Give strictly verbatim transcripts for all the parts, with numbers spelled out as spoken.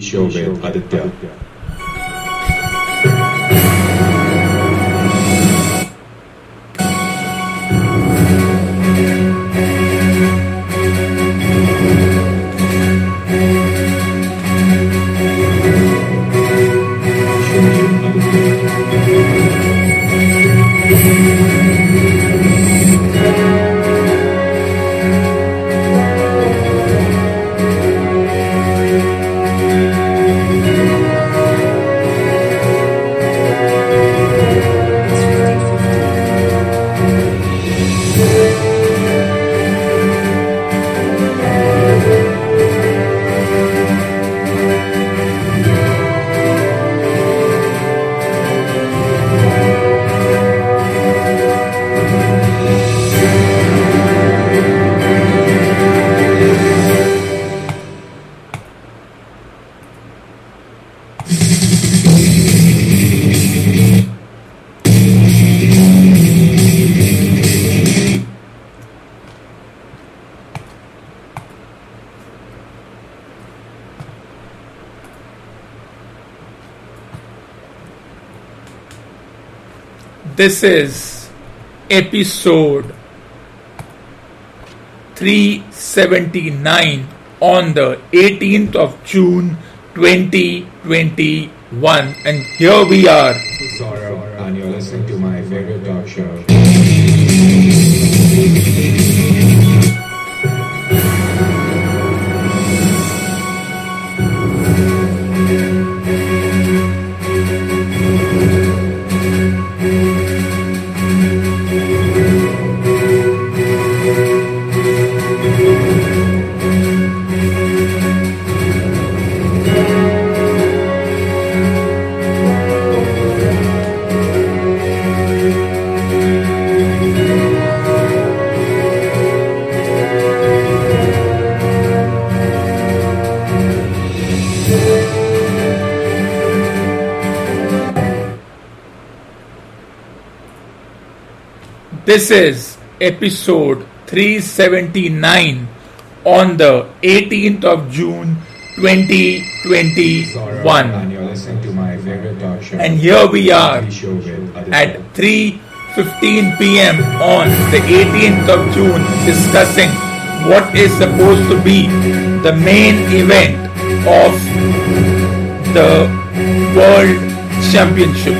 Show with Aditya. This is episode three seventy-nine on the eighteenth of June twenty twenty-one, and here we are. This is Saurabh, and you're listening to my favorite talk show. This is episode three seventy-nine on the eighteenth of June twenty twenty-one, and you're listening to my favorite talk show. And here we are at three fifteen p.m. on the eighteenth of June, discussing what is supposed to be the main event of the World Championship.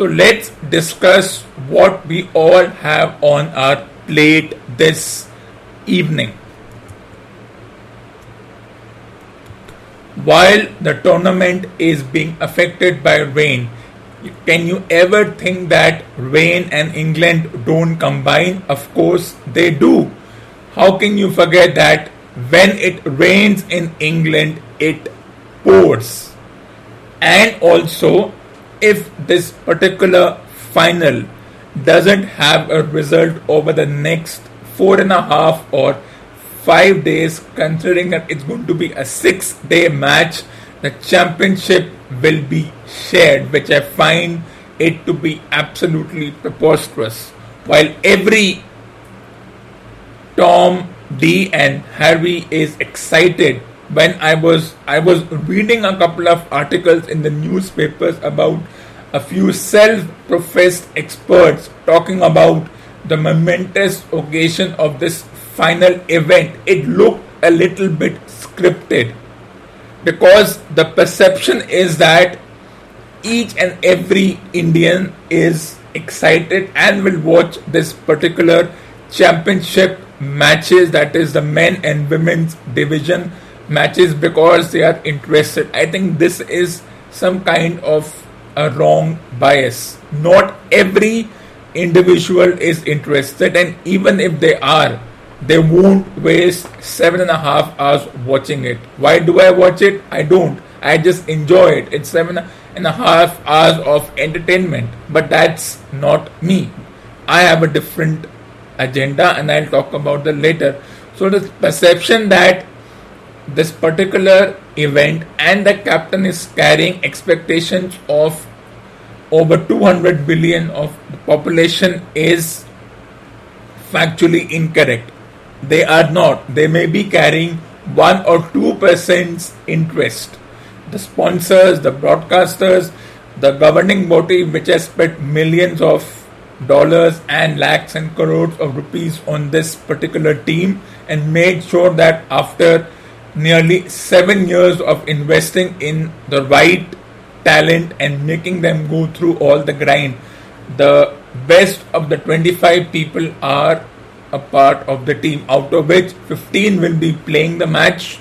So let's discuss what we all have on our plate this evening. While the tournament is being affected by rain, can you ever think that rain and England don't combine? Of course they do. How can you forget that when it rains in England, it pours? And also, if this particular final doesn't have a result over the next four and a half or five days, considering that it's going to be a six-day match, the championship will be shared, which I find it to be absolutely preposterous. While every Tom, Dee and Harry is excited. When I was I was reading a couple of articles in the newspapers about a few self-professed experts talking about the momentous occasion of this final event, it looked a little bit scripted, because the perception is that each and every Indian is excited and will watch this particular championship matches, that is the men and women's division matches, because they are interested. I think this is some kind of a wrong bias. Not every individual is interested, and even if they are, they won't waste seven and a half hours watching it. Why do I watch it? I don't. I just enjoy it. It's seven and a half hours of entertainment. But that's not me. I have a different agenda and I'll talk about that later. So the perception that this particular event and the captain is carrying expectations of over two hundred billion of the population is factually incorrect. They are not. They may be carrying one or two percent's interest. The sponsors, the broadcasters, the governing body which has spent millions of dollars and lakhs and crores of rupees on this particular team and made sure that after nearly seven years of investing in the right talent and making them go through all the grind, the best of the twenty-five people are a part of the team, out of which fifteen will be playing the match,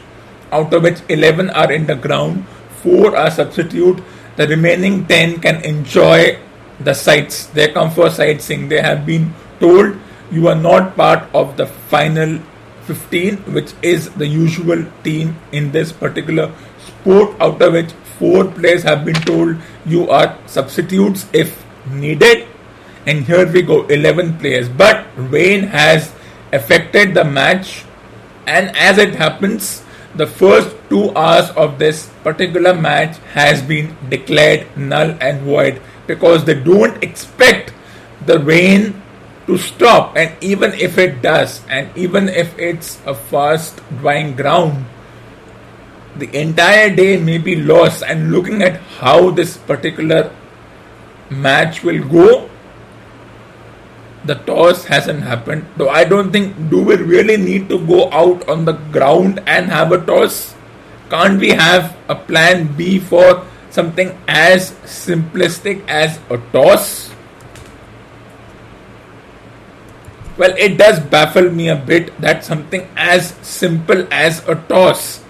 out of which eleven are in the ground, four are substitute, the remaining ten can enjoy the sights. They come for sightseeing. They have been told you are not part of the final fifteen, which is the usual team in this particular sport, out of which four players have been told you are substitutes if needed. And here we go, eleven players. But rain has affected the match, and as it happens, the first two hours of this particular match has been declared null and void because they don't expect the rain to stop. And even if it does, and even if it's a fast drying ground, the entire day may be lost. And looking at how this particular match will go, the toss hasn't happened. Though I don't think, do we really need to go out on the ground and have a toss? Can't we have a plan B for something as simplistic as a toss? Well, it does baffle me a bit that something as simple as a toss,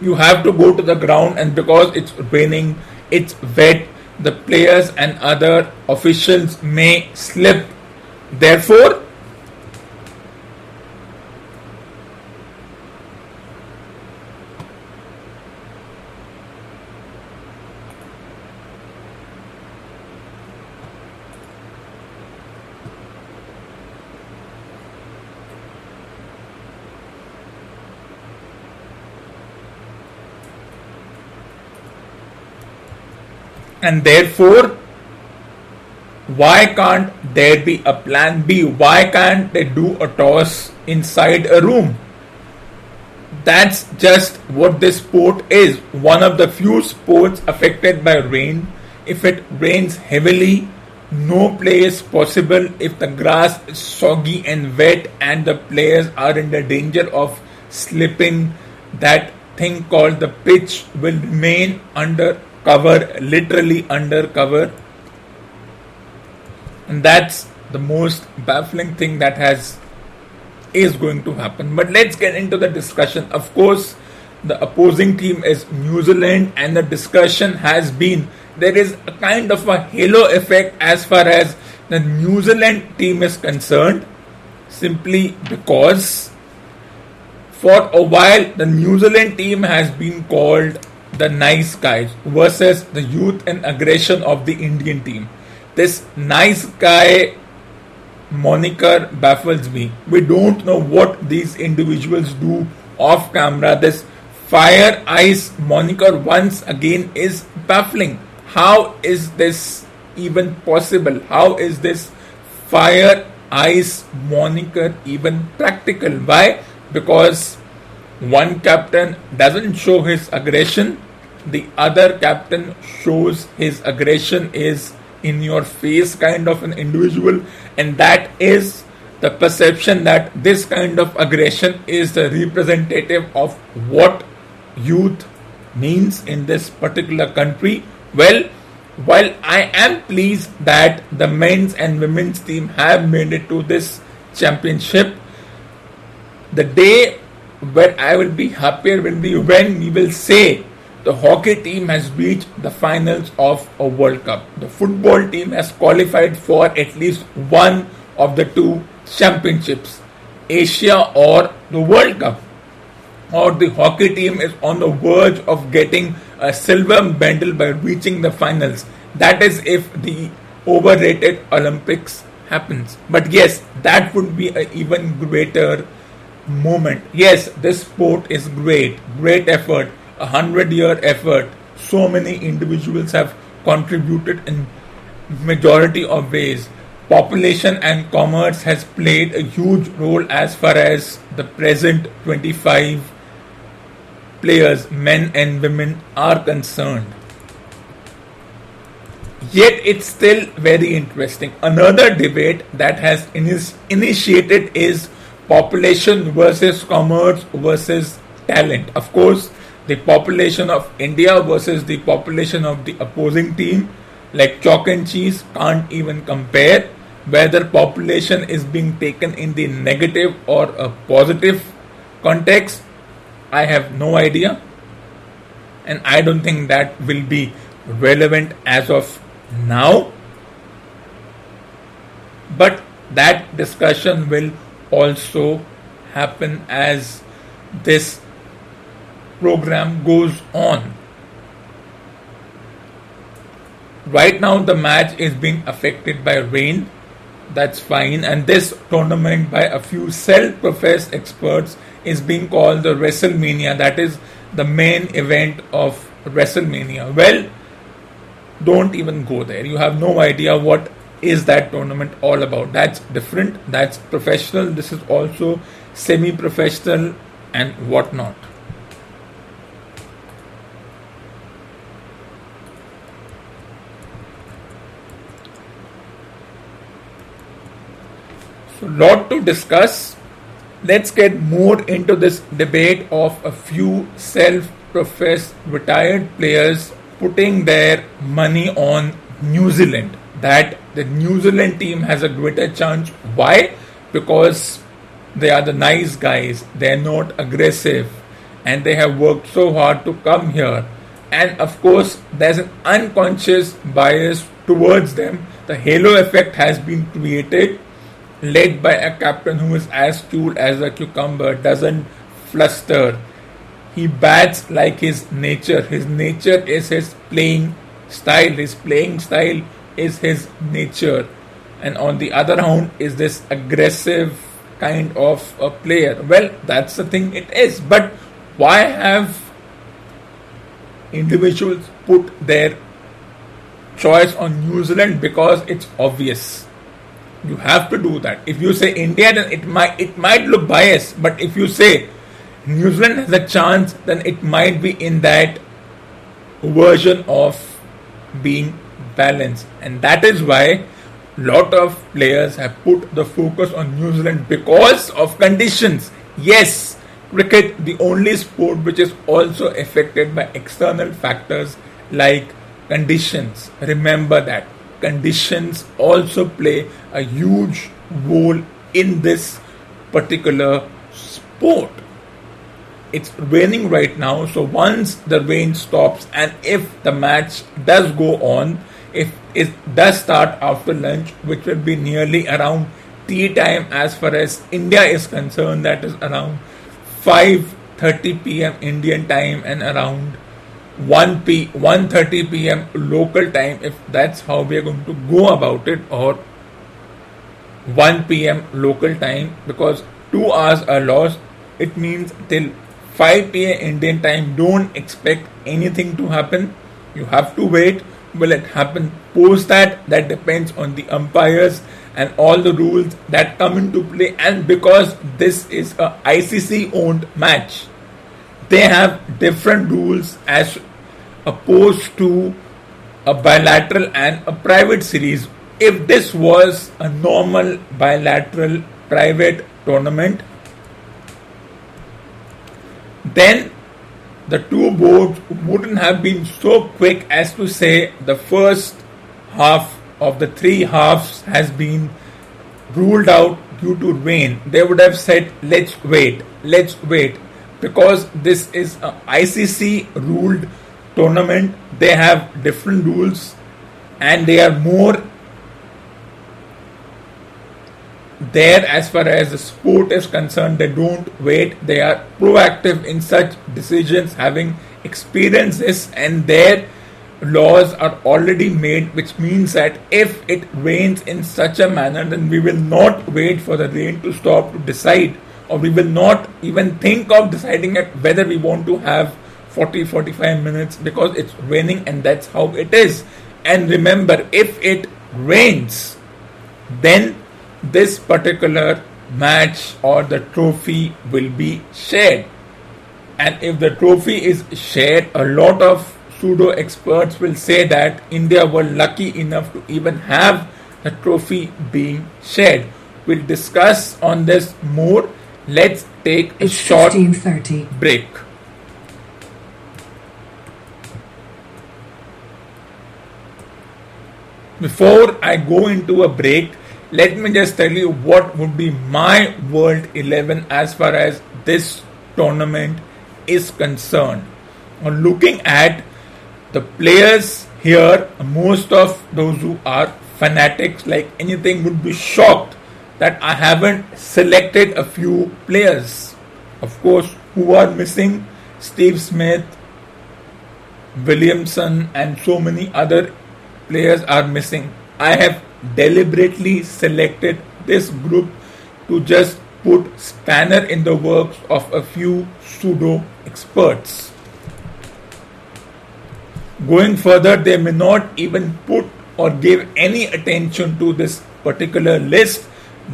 you have to go to the ground, and because it's raining, it's wet, the players and other officials may slip. Therefore, and therefore, why can't there be a plan B? Why can't they do a toss inside a room? That's just what this sport is. One of the few sports affected by rain. If it rains heavily, no play is possible. If the grass is soggy and wet and the players are in the danger of slipping, that thing called the pitch will remain under cover, literally under cover. And that's the most baffling thing that has is going to happen. But let's get into the discussion. Of course, the opposing team is New Zealand, and the discussion has been there is a kind of a halo effect as far as the New Zealand team is concerned, simply because for a while the New Zealand team has been called the nice guys versus the youth and aggression of the Indian team. This nice guy moniker baffles me. We don't know what these individuals do off camera. This fire ice moniker once again is baffling. How is this even possible? How is this fire ice moniker even practical? Why? Because one captain doesn't show his aggression. The other captain shows his aggression is in your face kind of an individual, and that is the perception that this kind of aggression is the representative of what youth means in this particular country. Well, while I am pleased that the men's and women's team have made it to this championship, the day where I will be happier will be when we will say the hockey team has reached the finals of a World Cup. The football team has qualified for at least one of the two championships, Asia or the World Cup. or the hockey team is on the verge of getting a silver medal by reaching the finals. That is if the overrated Olympics happens. But yes, that would be an even greater moment. Yes, this sport is great, great effort, a hundred year effort. So many individuals have contributed in majority of ways. Population and commerce has played a huge role as far as the present twenty-five players, men and women, are concerned. Yet it's still very interesting. Another debate that has inis- initiated is population versus commerce versus talent. Of course, the population of India versus the population of the opposing team, like chalk and cheese, can't even compare. Whether population is being taken in the negative or a positive context, I have no idea, and I don't think that will be relevant as of now, but that discussion will also happen as this program goes on. Right now the match is being affected by rain. That's fine. And this tournament, by a few self-professed experts, is being called the WrestleMania. That is the main event of WrestleMania. Well, don't even go there. You have no idea what is that tournament all about. That's different. That's professional. This is also semi-professional and whatnot. So, lot to discuss. Let's get more into this debate of a few self-professed retired players putting their money on New Zealand, that the New Zealand team has a greater chance. Why? Because they are the nice guys, they're not aggressive, and they have worked so hard to come here. And of course, there's an unconscious bias towards them. The halo effect has been created, led by a captain who is as cool as a cucumber, doesn't fluster. He bats like his nature. His nature is his playing style. His playing style is his nature. And on the other hand is this aggressive kind of a player. Well, that's the thing it is. But why have individuals put their choice on New Zealand? Because it's obvious. You have to do that. If you say India, then it might it might look biased. But if you say New Zealand has a chance, then it might be in that version of being balanced. And that is why lot of players have put the focus on New Zealand because of conditions. Yes, cricket, the only sport which is also affected by external factors like conditions. Remember that. Conditions also play a huge role in this particular sport. It's raining right now, so once the rain stops and if the match does go on, if it does start after lunch, which will be nearly around tea time as far as India is concerned, that is around five thirty p.m. Indian time and around one p one thirty p.m. local time, if that's how we are going to go about it, or one p.m. local time, because two hours are lost. It means till five p.m. Indian time, don't expect anything to happen. You have to wait. Will it happen post that? That depends on the umpires and all the rules that come into play. And because this is a I C C owned match, they have different rules as opposed to a bilateral and a private series. If this was a normal bilateral private tournament, then the two boards wouldn't have been so quick as to say the first half of the three halves has been ruled out due to rain. They would have said, let's wait, let's wait. Because this is an I C C ruled tournament, they have different rules and they are more there as far as the sport is concerned. They don't wait. They are proactive in such decisions, having experienced this, and their laws are already made, which means that if it rains in such a manner, then we will not wait for the rain to stop to decide, or we will not even think of deciding at whether we want to have forty to forty-five minutes, because it's raining and that's how it is. And remember, if it rains, then this particular match or the trophy will be shared. And if the trophy is shared, a lot of pseudo experts will say that India were lucky enough to even have the trophy being shared. We'll discuss on this more. Let's take a short break. Before I go into a break, let me just tell you what would be my World eleven as far as this tournament is concerned. On looking at the players here, most of those who are fanatics like anything would be shocked that I haven't selected a few players. Of course, who are missing? Steve Smith, Williamson, and so many other players are missing. I have deliberately selected this group to just put spanner in the works of a few pseudo experts. Going further, they may not even put or give any attention to this particular list,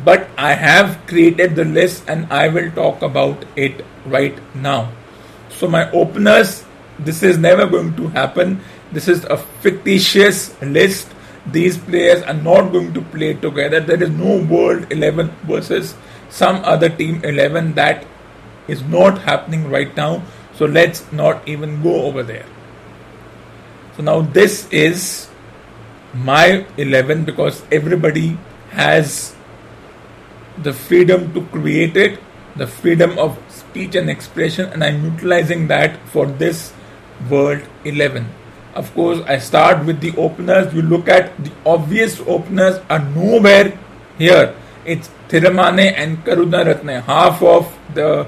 but I have created the list and I will talk about it right now. So my openers, this is never going to happen. This is a fictitious list. These players are not going to play together. There is no World eleven versus some other team eleven. That is not happening right now. So let's not even go over there. So now this is my eleven, because everybody has the freedom to create it, the freedom of speech and expression, and I'm utilizing that for this World eleven. Of course, I start with the openers. You look at the obvious openers are nowhere here. It's Thirimanne and Karunaratne. Half of the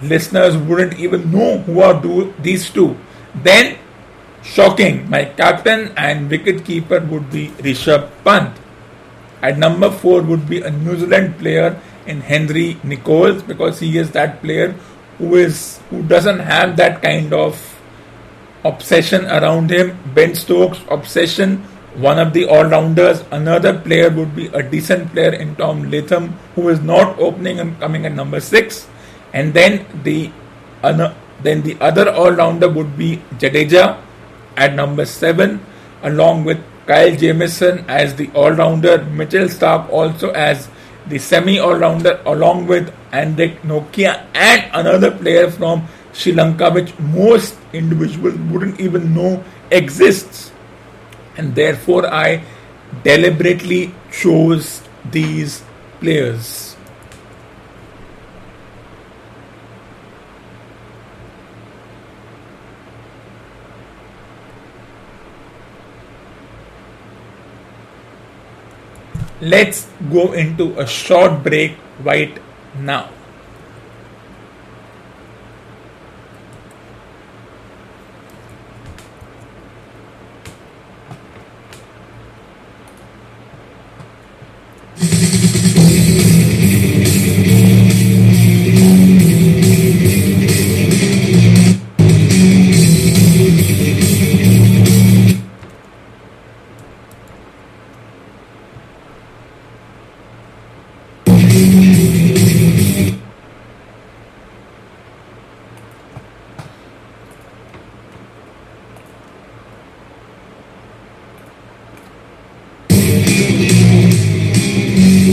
listeners wouldn't even know who are do- these two. Then, shocking, my captain and wicketkeeper would be Rishabh Pant. At number four would be a New Zealand player in Henry Nichols, because he is that player who is who doesn't have that kind of obsession around him. Ben Stokes, obsession, one of the all-rounders. Another player would be a decent player in Tom Latham, who is not opening and coming at number six. And then the uh, then the other all-rounder would be Jadeja at number seven, along with Kyle Jamieson as the all-rounder, Mitchell Starc also as the semi-all-rounder, along with Anrich Nortje and another player from Sri Lanka, which most individuals wouldn't even know exists. And therefore I deliberately chose these players. Let's go into a short break right now. Thank you.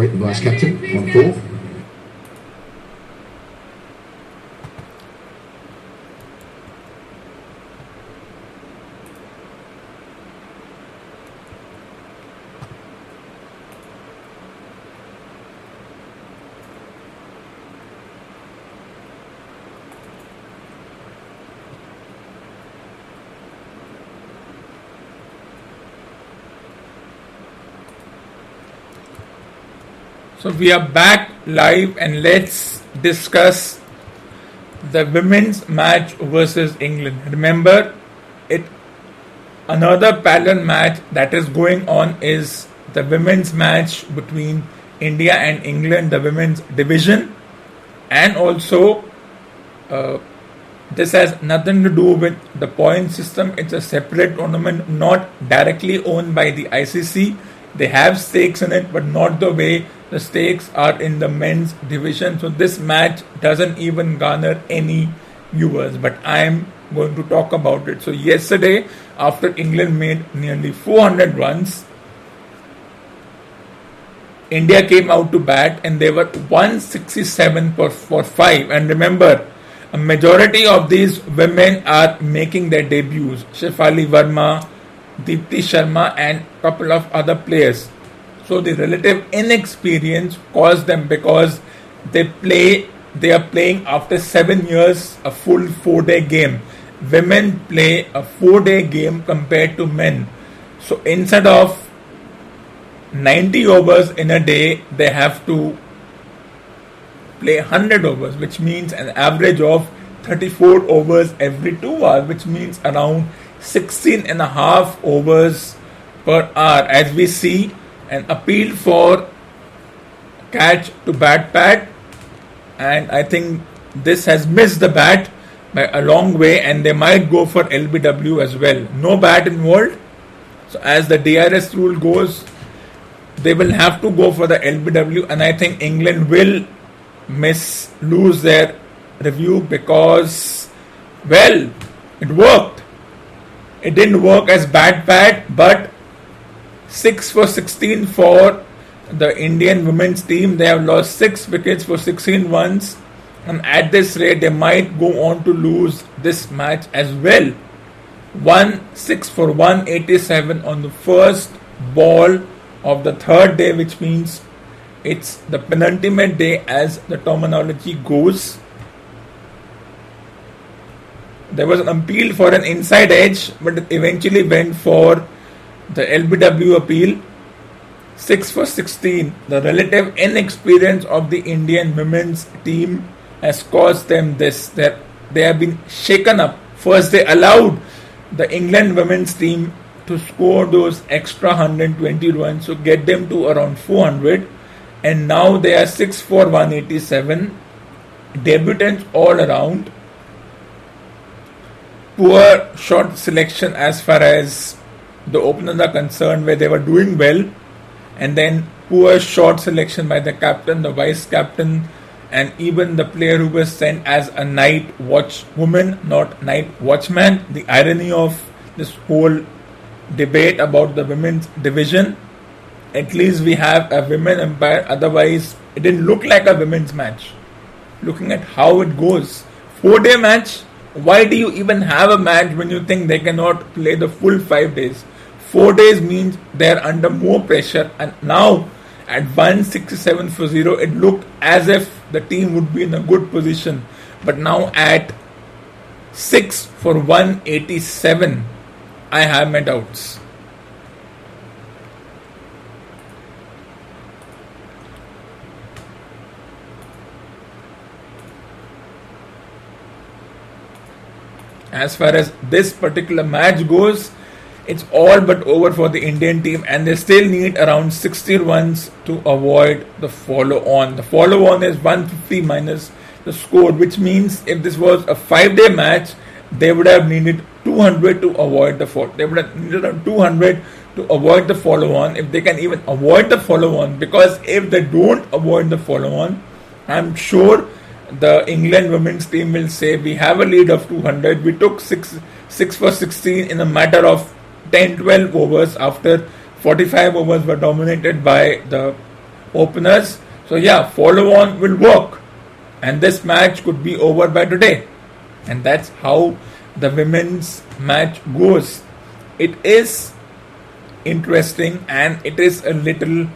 Right, the vice captain, one four. So we are back live and let's discuss the women's match versus England. Remember, it another parallel match that is going on is the women's match between India and England, the women's division, and also uh, this has nothing to do with the point system. It's a separate tournament, not directly owned by the I C C. They have stakes in it, but not the way the stakes are in the men's division. So this match doesn't even garner any viewers, but I am going to talk about it. So yesterday, after England made nearly four hundred runs, India came out to bat and they were one sixty-seven for, for five. And remember, a majority of these women are making their debuts. Shefali Verma, Deepthi Sharma and a couple of other players. So the relative inexperience caused them because they play, they are playing after seven years a full four-day game. Women play a four-day game compared to men. So instead of ninety overs in a day, they have to play one hundred overs, which means an average of thirty-four overs every two hours, which means around sixteen and a half overs per hour. As we see, an appeal for catch to bat pat, and I think this has missed the bat by a long way and they might go for L B W as well. No bat involved. So as the D R S rule goes, they will have to go for the L B W, and I think England will miss lose their review because, well, it worked. It didn't work as bat pat, but six for sixteen for the Indian women's team. They have lost six wickets for sixteen runs, and at this rate they might go on to lose this match as well. one six for one eighty-seven on the first ball of the third day, which means it's the penultimate day as the terminology goes. There was an appeal for an inside edge, but it eventually went for the L B W appeal. Six for sixteen. The relative inexperience of the Indian women's team has caused them this. They're, they have been shaken up. First, they allowed the England women's team to score those extra one hundred twenty runs, so get them to around four hundred, and now they are six for one eighty-seven. Debutants all around. Poor shot selection as far as the openers are concerned, where they were doing well, and then poor short selection by the captain, the vice captain, and even the player who was sent as a night watchwoman, not night watchman. The irony of this whole debate about the women's division. At least we have a women umpire, otherwise it didn't look like a women's match. Looking at how it goes, four-day match. Why do you even have a match when you think they cannot play the full five days? Four days means they're under more pressure, and now at one sixty-seven for zero, it looked as if the team would be in a good position. But now at six for one eighty-seven, I have my doubts. As far as this particular match goes, it's all but over for the Indian team, and they still need around sixty runs to avoid the follow-on. The follow-on is one fifty minus scored, which means if this was a five-day match, they would have needed two hundred to avoid the fall. They would have needed two hundred to avoid the follow-on, if they can even avoid the follow-on, because if they don't avoid the follow-on, I'm sure the England women's team will say, we have a lead of two hundred, we took six, six for sixteen in a matter of ten to twelve overs after forty-five overs were dominated by the openers. So yeah, follow-on will work, and this match could be over by today. And that's how the women's match goes. It is interesting, and it is a little,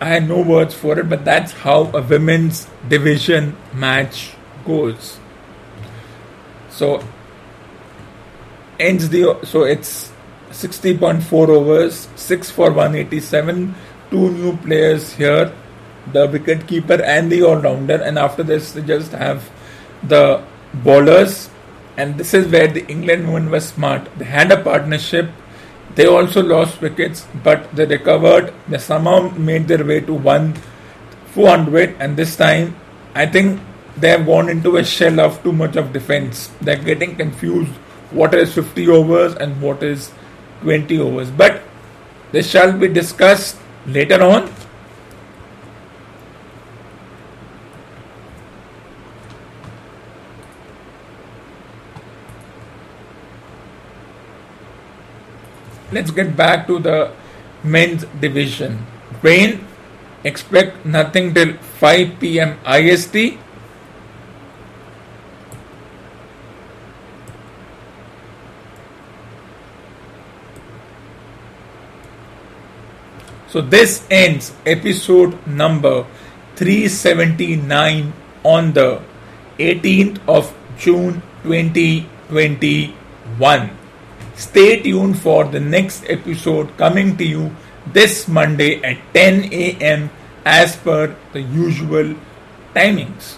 I have no words for it, but that's how a women's division match goes. So ends the so it's sixty point four overs, six for one eighty-seven, two new players here, the wicketkeeper and the all-rounder, and after this they just have the bowlers. And this is where the England women were smart. They had a partnership. They also lost wickets, but they recovered. They somehow made their way to one four hundred, and this time I think they have gone into a shell of too much of defense. They are getting confused what is fifty overs and what is twenty overs. But this shall be discussed later on. Let's get back to the men's division. Rain, expect nothing till five p.m. I S T. So this ends episode number three seventy-nine on the eighteenth of June twenty twenty-one. Stay tuned for the next episode coming to you this Monday at ten a.m. as per the usual timings.